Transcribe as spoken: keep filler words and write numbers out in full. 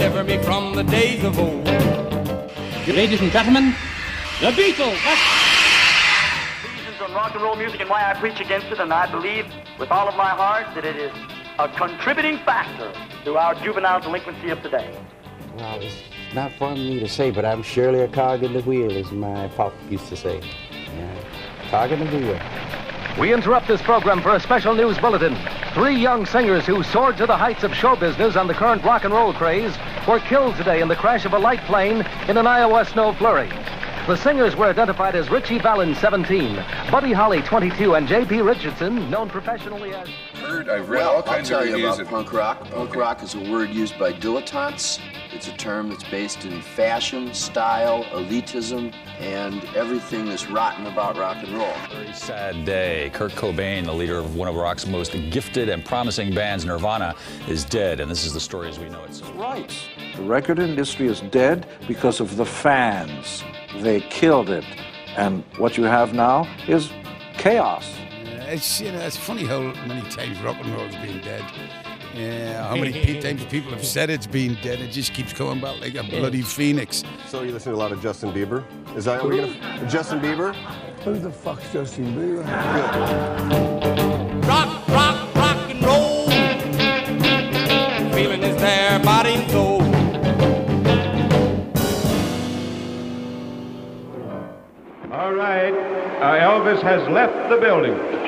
deliver me from the days of old. Ladies and gentlemen, the Beatles. The reasons on rock and roll music and why I preach against it, and I believe with all of my heart that it is a contributing factor to our juvenile delinquency of today. Well, it's not for me to say, but I'm surely a cog in the wheel, as my pop used to say. Yeah. Cog in the wheel. We interrupt this program for a special news bulletin. Three young singers who soared to the heights of show business on the current rock and roll craze were killed today in the crash of a light plane in an Iowa snow flurry. The singers were identified as Richie Valens, seventeen, Buddy Holly, twenty-two, and J P Richardson, known professionally as... Heard, I've read well, all kinds I'll tell of you about punk rock. Okay. Punk rock is a word used by dilettantes. It's a term that's based in fashion, style, elitism, and everything that's rotten about rock and roll. Very sad day. Kurt Cobain, the leader of one of rock's most gifted and promising bands, Nirvana, is dead, and this is the story as we know it. That's right. The record industry is dead because of the fans. They killed it, and what you have now is chaos. Yeah, it's, you know, it's funny how many times rock and roll has been dead. Yeah, how many times people have said it's been dead. It just keeps going back like a bloody phoenix. So you listen to a lot of Justin Bieber? Is that what you're gonna... Justin Bieber? Who the fuck's Justin Bieber? Rock, rock, rock and roll. The feeling is there, body and soul. All right, uh, Elvis has left the building.